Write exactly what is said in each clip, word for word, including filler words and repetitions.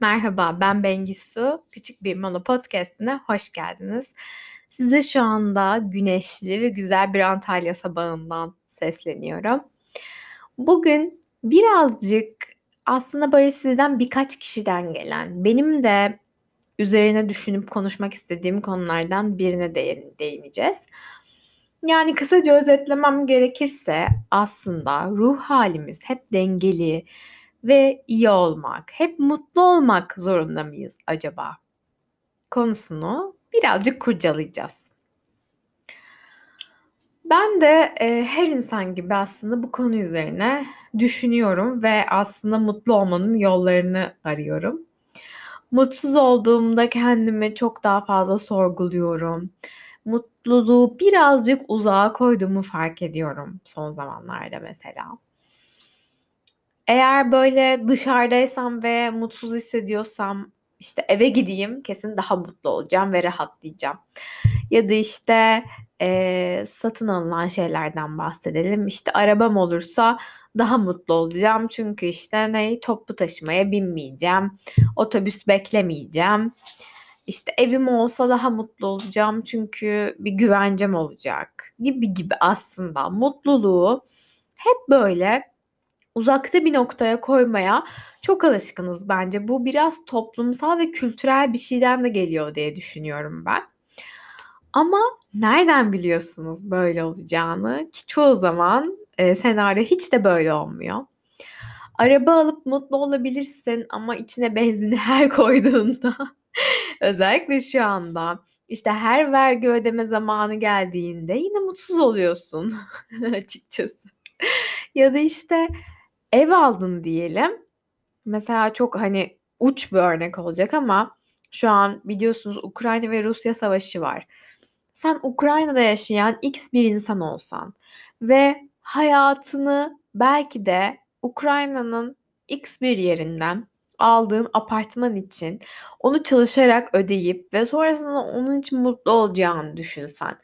Merhaba, ben Bengisu. Küçük bir Mono Podcast'ine hoş geldiniz. Size şu anda güneşli ve güzel bir Antalya sabahından sesleniyorum. Bugün birazcık aslında böyle sizden birkaç kişiden gelen, benim de üzerine düşünüp konuşmak istediğim konulardan birine değineceğiz. Yani kısaca özetlemem gerekirse aslında ruh halimiz hep dengeli ve iyi olmak, hep mutlu olmak zorunda mıyız acaba? Konusunu birazcık kurcalayacağız. Ben de e, her insan gibi aslında bu konu üzerine düşünüyorum ve aslında mutlu olmanın yollarını arıyorum. Mutsuz olduğumda kendimi çok daha fazla sorguluyorum. Mutluluğu birazcık uzağa koyduğumu fark ediyorum son zamanlarda mesela. Eğer böyle dışarıdaysam ve mutsuz hissediyorsam işte eve gideyim, kesin daha mutlu olacağım ve rahatlayacağım. Ya da işte e, satın alınan şeylerden bahsedelim. İşte arabam olursa daha mutlu olacağım çünkü işte ne, toplu taşımaya binmeyeceğim, otobüs beklemeyeceğim. İşte evim olsa daha mutlu olacağım çünkü bir güvencem olacak gibi gibi aslında mutluluğu hep böyle uzakta bir noktaya koymaya çok alışkınız bence. Bu biraz toplumsal ve kültürel bir şeyden de geliyor diye düşünüyorum ben. Ama nereden biliyorsunuz böyle olacağını? Ki çoğu zaman e, senaryo hiç de böyle olmuyor. Araba alıp mutlu olabilirsin ama içine benzini her koyduğunda özellikle şu anda işte her vergi ödeme zamanı geldiğinde yine mutsuz oluyorsun açıkçası. Ya da işte ev aldın diyelim. Mesela çok hani uç bir örnek olacak ama şu an biliyorsunuz Ukrayna ve Rusya savaşı var. Sen Ukrayna'da yaşayan X bir insan olsan ve hayatını belki de Ukrayna'nın X bir yerinden aldığın apartman için onu çalışarak ödeyip ve sonrasında onun için mutlu olacağını düşünsen.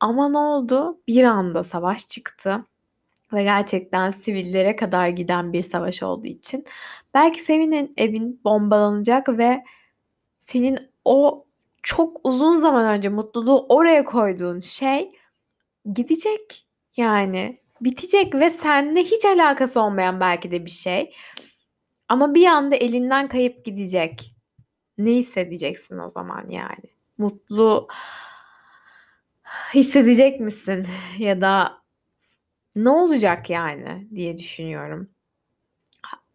Ama ne oldu? Bir anda savaş çıktı. Ve gerçekten sivillere kadar giden bir savaş olduğu için belki senin evin bombalanacak ve senin o çok uzun zaman önce mutluluğu oraya koyduğun şey gidecek, yani bitecek ve seninle hiç alakası olmayan belki de bir şey ama bir anda elinden kayıp gidecek. Ne hissedeceksin o zaman? Yani mutlu hissedecek misin ya da ne olacak yani diye düşünüyorum.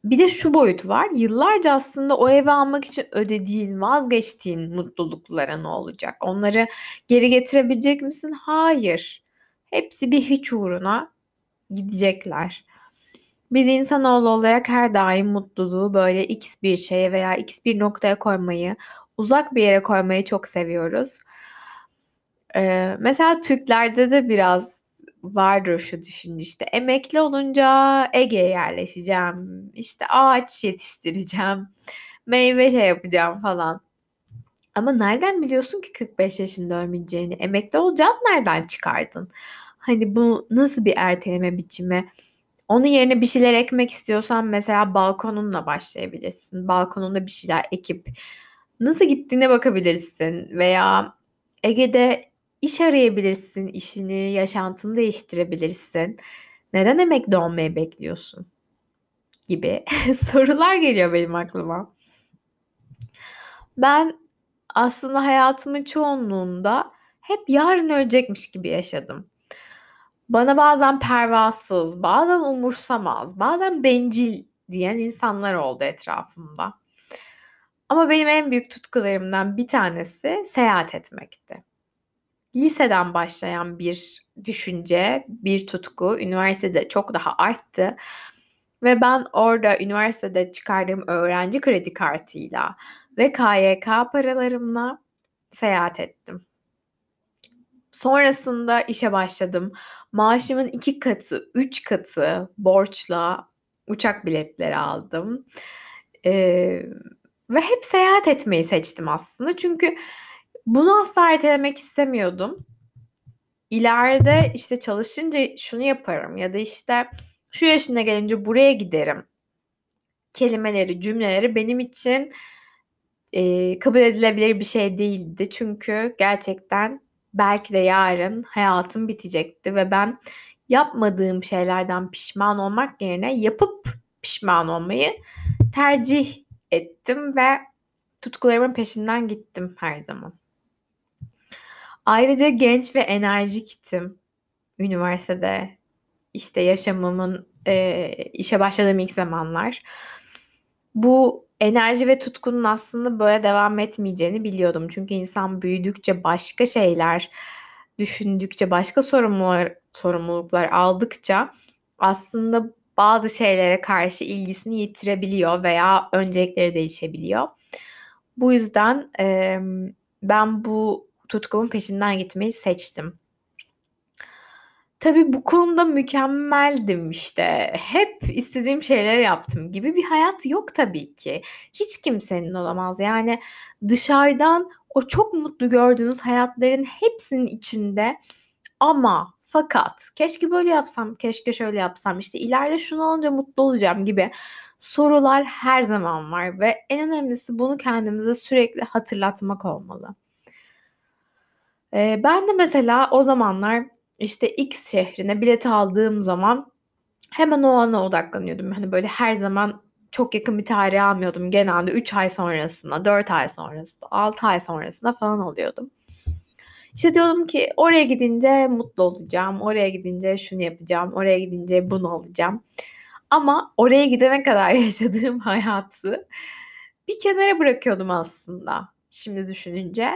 Bir de şu boyut var. Yıllarca aslında o evi almak için ödediğin, vazgeçtiğin mutluluklara ne olacak? Onları geri getirebilecek misin? Hayır. Hepsi bir hiç uğruna gidecekler. Biz insanoğlu olarak her daim mutluluğu böyle x bir şeye veya x bir noktaya koymayı, uzak bir yere koymayı çok seviyoruz. Ee, mesela Türklerde de biraz vardır şu düşünce, işte emekli olunca Ege'ye yerleşeceğim, işte ağaç yetiştireceğim, meyve şey yapacağım falan. Ama nereden biliyorsun ki kırk beş yaşında ölmeyeceğini? Emekli olacağını nereden çıkardın? Hani bu nasıl bir erteleme biçimi? Onun yerine bir şeyler ekmek istiyorsan mesela balkonunla başlayabilirsin. Balkonunda bir şeyler ekip nasıl gittiğine bakabilirsin veya Ege'de İş arayabilirsin, işini, yaşantını değiştirebilirsin. Neden emekli olmayı bekliyorsun? Gibi sorular geliyor benim aklıma. Ben aslında hayatımın çoğunluğunda hep yarın ölecekmiş gibi yaşadım. Bana bazen pervasız, bazen umursamaz, bazen bencil diyen insanlar oldu etrafımda. Ama benim en büyük tutkularımdan bir tanesi seyahat etmekti. Liseden başlayan bir düşünce, bir tutku üniversitede çok daha arttı. Ve ben orada üniversitede çıkardığım öğrenci kredi kartıyla ve K Y K paralarımla seyahat ettim. Sonrasında işe başladım. Maaşımın iki katı, üç katı borçla uçak biletleri aldım. Ee, ve hep seyahat etmeyi seçtim aslında. Çünkü bunu asla ertelemek istemiyordum. İleride işte çalışınca şunu yaparım ya da işte şu yaşına gelince buraya giderim kelimeleri, cümleleri benim için e, kabul edilebilir bir şey değildi. Çünkü gerçekten belki de yarın hayatım bitecekti ve ben yapmadığım şeylerden pişman olmak yerine yapıp pişman olmayı tercih ettim ve tutkularımın peşinden gittim her zaman. Ayrıca genç ve enerjiktim üniversitede. İşte yaşamımın, e, işe başladığım ilk zamanlar. Bu enerji ve tutkunun aslında böyle devam etmeyeceğini biliyordum. Çünkü insan büyüdükçe başka şeyler, düşündükçe başka sorumlular, sorumluluklar aldıkça aslında bazı şeylere karşı ilgisini yitirebiliyor veya öncelikleri değişebiliyor. Bu yüzden e, ben bu tutkumun peşinden gitmeyi seçtim. Tabii bu konuda mükemmeldim işte. Hep istediğim şeyler yaptım gibi bir hayat yok tabii ki. Hiç kimsenin olamaz. Yani dışarıdan o çok mutlu gördüğünüz hayatların hepsinin içinde ama, fakat, keşke böyle yapsam, keşke şöyle yapsam, işte ileride şunu alınca mutlu olacağım gibi sorular her zaman var ve en önemlisi bunu kendimize sürekli hatırlatmak olmalı. Ee, ben de mesela o zamanlar işte X şehrine bilet aldığım zaman hemen o ana odaklanıyordum. Hani böyle her zaman çok yakın bir tarih almıyordum. Genelde üç ay sonrasına, dört ay sonrasına, altı ay sonrasına falan alıyordum. İşte diyordum ki oraya gidince mutlu olacağım, oraya gidince şunu yapacağım, oraya gidince bunu alacağım. Ama oraya gidene kadar yaşadığım hayatı bir kenara bırakıyordum aslında. Şimdi düşününce.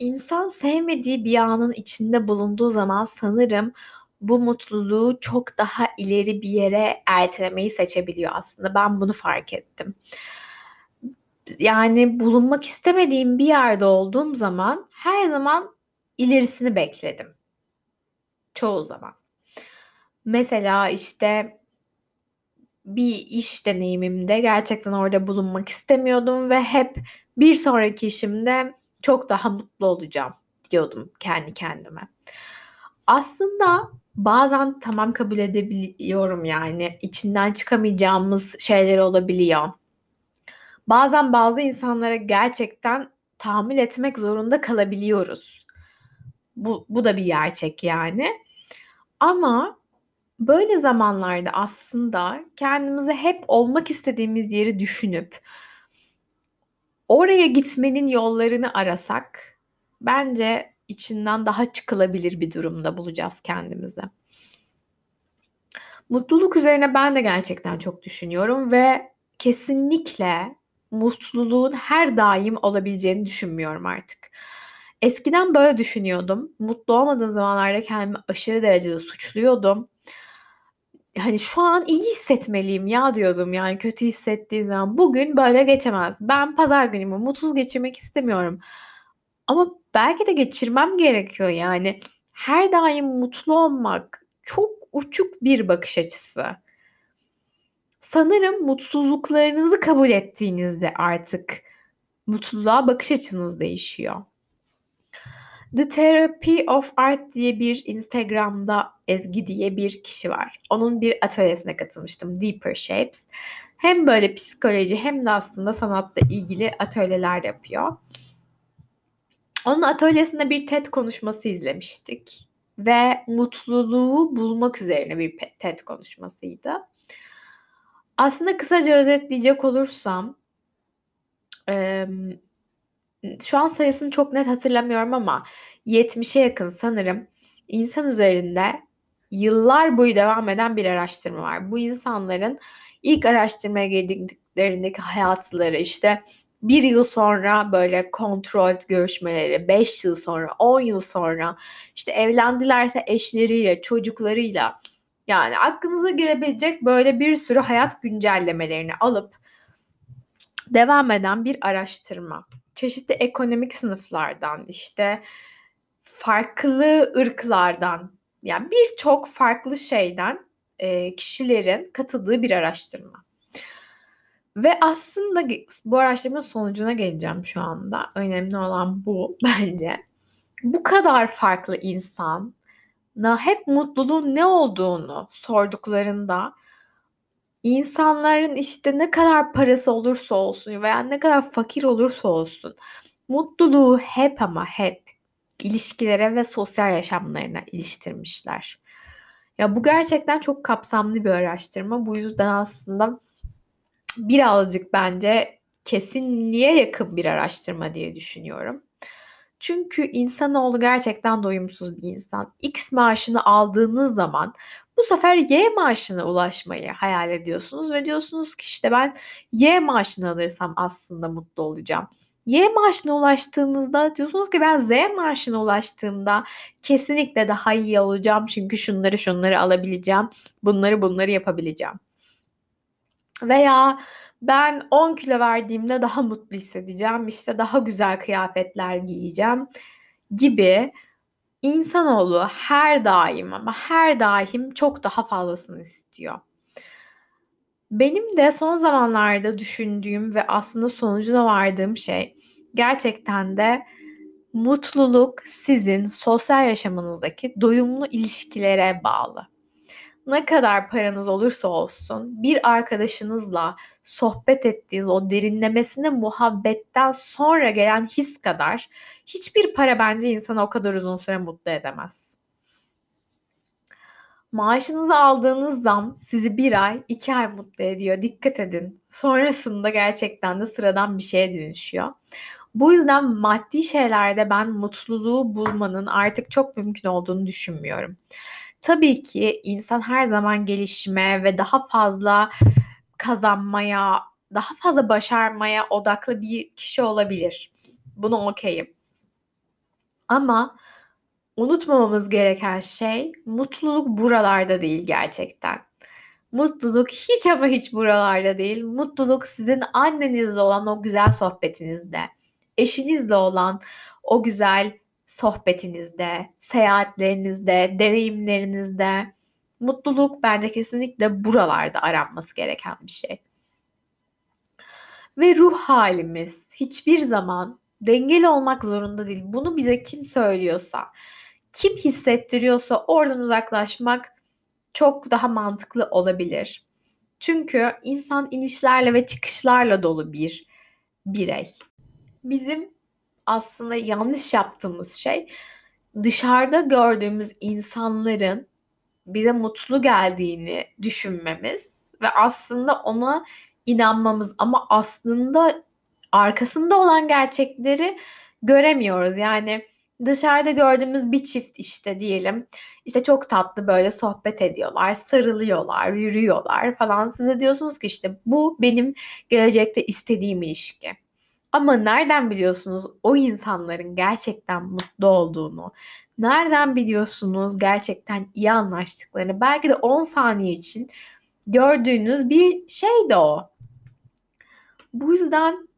İnsan sevmediği bir anın içinde bulunduğu zaman sanırım bu mutluluğu çok daha ileri bir yere ertelemeyi seçebiliyor aslında. Ben bunu fark ettim. Yani bulunmak istemediğim bir yerde olduğum zaman her zaman ilerisini bekledim. Çoğu zaman. Mesela işte bir iş deneyimimde gerçekten orada bulunmak istemiyordum ve hep bir sonraki işimde çok daha mutlu olacağım diyordum kendi kendime. Aslında bazen tamam kabul edebiliyorum, yani içinden çıkamayacağımız şeyler olabiliyor. Bazen bazı insanlara gerçekten tahammül etmek zorunda kalabiliyoruz. Bu, bu da bir gerçek yani. Ama böyle zamanlarda aslında kendimize hep olmak istediğimiz yeri düşünüp oraya gitmenin yollarını arasak bence içinden daha çıkılabilir bir durumda bulacağız kendimizi. Mutluluk üzerine ben de gerçekten çok düşünüyorum ve kesinlikle mutluluğun her daim olabileceğini düşünmüyorum artık. Eskiden böyle düşünüyordum. Mutlu olmadığım zamanlarda kendimi aşırı derecede suçluyordum. Hani şu an iyi hissetmeliyim ya diyordum, yani kötü hissettiğim zaman. Bugün böyle geçemez. Ben pazar günümü mutsuz geçirmek istemiyorum. Ama belki de geçirmem gerekiyor yani. Her daim mutlu olmak çok uçuk bir bakış açısı. Sanırım mutsuzluklarınızı kabul ettiğinizde artık mutluluğa bakış açınız değişiyor. The Therapy of Art diye bir Instagram'da Ezgi diye bir kişi var. Onun bir atölyesine katılmıştım, Deeper Shapes. Hem böyle psikoloji hem de aslında sanatla ilgili atölyeler yapıyor. Onun atölyesinde bir TED konuşması izlemiştik. Ve mutluluğu bulmak üzerine bir TED konuşmasıydı. Aslında kısaca özetleyecek olursam, e, şu an sayısını çok net hatırlamıyorum ama yetmişe yakın sanırım insan üzerinde yıllar boyu devam eden bir araştırma var. Bu insanların ilk araştırmaya girdiklerindeki hayatları, işte bir yıl sonra böyle kontrol görüşmeleri, beş yıl sonra, on yıl sonra, işte evlendilerse eşleriyle, çocuklarıyla, yani aklınıza gelebilecek böyle bir sürü hayat güncellemelerini alıp devam eden bir araştırma. Çeşitli ekonomik sınıflardan, işte farklı ırklardan, yani birçok farklı şeyden e, kişilerin katıldığı bir araştırma. Ve aslında bu araştırmanın sonucuna geleceğim şu anda. Önemli olan bu bence. Bu kadar farklı insan hep mutluluğun ne olduğunu sorduklarında İnsanların işte ne kadar parası olursa olsun veya ne kadar fakir olursa olsun mutluluğu hep ama hep ilişkilere ve sosyal yaşamlarına iliştirmişler. Ya bu gerçekten çok kapsamlı bir araştırma. Bu yüzden aslında birazcık bence kesinliğe yakın bir araştırma diye düşünüyorum. Çünkü insanoğlu gerçekten doyumsuz bir insan. X maaşını aldığınız zaman bu sefer Y maaşına ulaşmayı hayal ediyorsunuz ve diyorsunuz ki işte ben Y maaşını alırsam aslında mutlu olacağım. Y maaşına ulaştığınızda diyorsunuz ki ben Z maaşına ulaştığımda kesinlikle daha iyi olacağım. Çünkü şunları şunları alabileceğim. Bunları bunları yapabileceğim. Veya ben on kilo verdiğimde daha mutlu hissedeceğim. İşte daha güzel kıyafetler giyeceğim gibi. İnsanoğlu her daim ama her daim çok daha fazlasını istiyor. Benim de son zamanlarda düşündüğüm ve aslında sonucuna vardığım şey gerçekten de mutluluk sizin sosyal yaşamınızdaki doyumlu ilişkilere bağlı. Ne kadar paranız olursa olsun bir arkadaşınızla sohbet ettiğiniz o derinlemesine muhabbetten sonra gelen his kadar hiçbir para bence insanı o kadar uzun süre mutlu edemez. Maaşınızı aldığınız zam sizi bir ay, iki ay mutlu ediyor. Dikkat edin. Sonrasında gerçekten de sıradan bir şeye dönüşüyor. Bu yüzden maddi şeylerde ben mutluluğu bulmanın artık çok mümkün olduğunu düşünmüyorum. Tabii ki insan her zaman gelişime ve daha fazla kazanmaya, daha fazla başarmaya odaklı bir kişi olabilir. Bunu okeyim. Ama unutmamamız gereken şey mutluluk buralarda değil gerçekten. Mutluluk hiç ama hiç buralarda değil. Mutluluk sizin annenizle olan o güzel sohbetinizde, eşinizle olan o güzel sohbetinizde, seyahatlerinizde, deneyimlerinizde. Mutluluk bence kesinlikle buralarda aranması gereken bir şey. Ve ruh halimiz hiçbir zaman dengeli olmak zorunda değil. Bunu bize kim söylüyorsa, kim hissettiriyorsa oradan uzaklaşmak çok daha mantıklı olabilir. Çünkü insan inişlerle ve çıkışlarla dolu bir birey. Bizim aslında yanlış yaptığımız şey dışarıda gördüğümüz insanların bize mutlu geldiğini düşünmemiz ve aslında ona inanmamız ama aslında arkasında olan gerçekleri göremiyoruz. Yani dışarıda gördüğümüz bir çift işte diyelim işte çok tatlı böyle sohbet ediyorlar, sarılıyorlar, yürüyorlar falan. Size diyorsunuz ki işte bu benim gelecekte istediğim ilişki. Ama nereden biliyorsunuz o insanların gerçekten mutlu olduğunu? Nereden biliyorsunuz gerçekten iyi anlaştıklarını? Belki de on saniye için gördüğünüz bir şey de o. Bu yüzden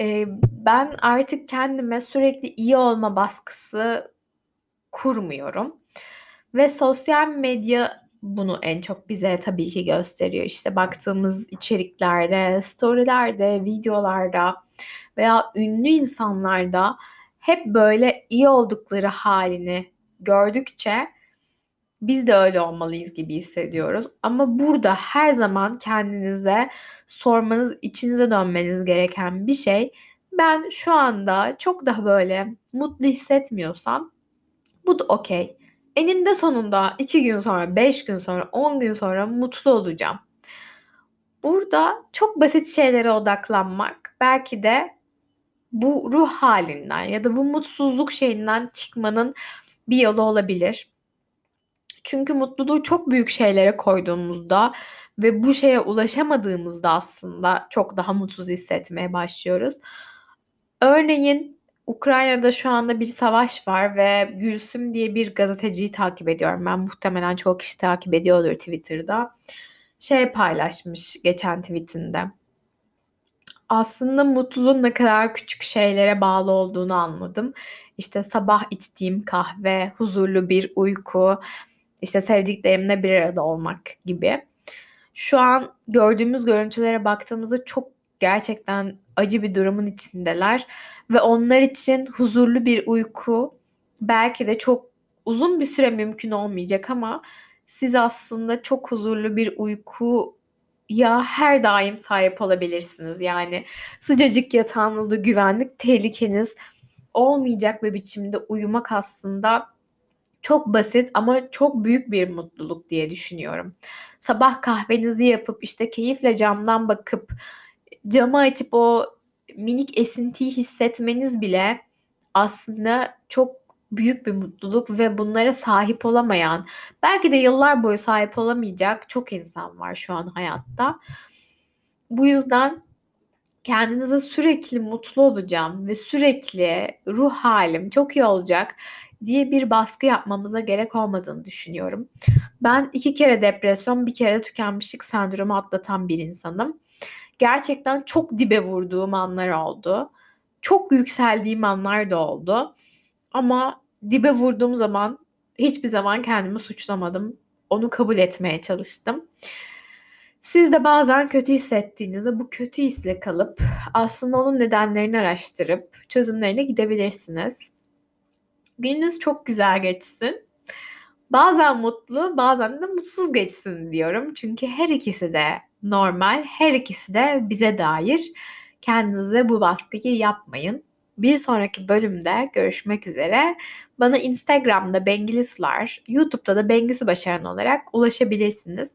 e, ben artık kendime sürekli iyi olma baskısı kurmuyorum. Ve sosyal medya bunu en çok bize tabii ki gösteriyor. İşte baktığımız içeriklerde, storylerde, videolarda veya ünlü insanlarda hep böyle iyi oldukları halini gördükçe biz de öyle olmalıyız gibi hissediyoruz. Ama burada her zaman kendinize sormanız, içinize dönmeniz gereken bir şey. Ben şu anda çok daha böyle mutlu hissetmiyorsam bu da okey. Eninde sonunda iki gün sonra, beş gün sonra, on gün sonra mutlu olacağım. Burada çok basit şeylere odaklanmak belki de bu ruh halinden ya da bu mutsuzluk şeyinden çıkmanın bir yolu olabilir. Çünkü mutluluğu çok büyük şeylere koyduğumuzda ve bu şeye ulaşamadığımızda aslında çok daha mutsuz hissetmeye başlıyoruz. Örneğin Ukrayna'da şu anda bir savaş var ve Gülsüm diye bir gazeteciyi takip ediyorum. Ben muhtemelen çok kişi takip ediyordur Twitter'da. Şey paylaşmış geçen tweetinde. Aslında mutluluğun ne kadar küçük şeylere bağlı olduğunu anladım. İşte sabah içtiğim kahve, huzurlu bir uyku, işte sevdiklerimle bir arada olmak gibi. Şu an gördüğümüz görüntülere baktığımızda çok gerçekten acı bir durumun içindeler ve onlar için huzurlu bir uyku belki de çok uzun bir süre mümkün olmayacak ama siz aslında çok huzurlu bir uyku ya her daim sahip olabilirsiniz. Yani sıcacık yatağınızda güvenlik tehlikeniz olmayacak bir biçimde uyumak aslında çok basit ama çok büyük bir mutluluk diye düşünüyorum. Sabah kahvenizi yapıp işte keyifle camdan bakıp camı açıp o minik esintiyi hissetmeniz bile aslında çok büyük bir mutluluk ve bunlara sahip olamayan, belki de yıllar boyu sahip olamayacak çok insan var şu an hayatta. Bu yüzden kendinize sürekli mutlu olacağım ve sürekli ruh halim çok iyi olacak diye bir baskı yapmamıza gerek olmadığını düşünüyorum. Ben iki kere depresyon, bir kere tükenmişlik sendromu atlatan bir insanım. Gerçekten çok dibe vurduğum anlar oldu. Çok yükseldiğim anlar da oldu. Ama dibe vurduğum zaman hiçbir zaman kendimi suçlamadım. Onu kabul etmeye çalıştım. Siz de bazen kötü hissettiğinizde bu kötü hisle kalıp aslında onun nedenlerini araştırıp çözümlerine gidebilirsiniz. Gününüz çok güzel geçsin. Bazen mutlu, bazen de mutsuz geçsin diyorum. Çünkü her ikisi de normal, her ikisi de bize dair. Kendinize bu baskıyı yapmayın. Bir sonraki bölümde görüşmek üzere. Bana Instagram'da Bengilisular, YouTube'da da Bengisu Başaran olarak ulaşabilirsiniz.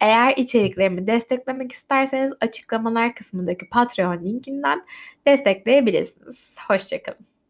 Eğer içeriklerimi desteklemek isterseniz açıklamalar kısmındaki Patreon linkinden destekleyebilirsiniz. Hoşçakalın.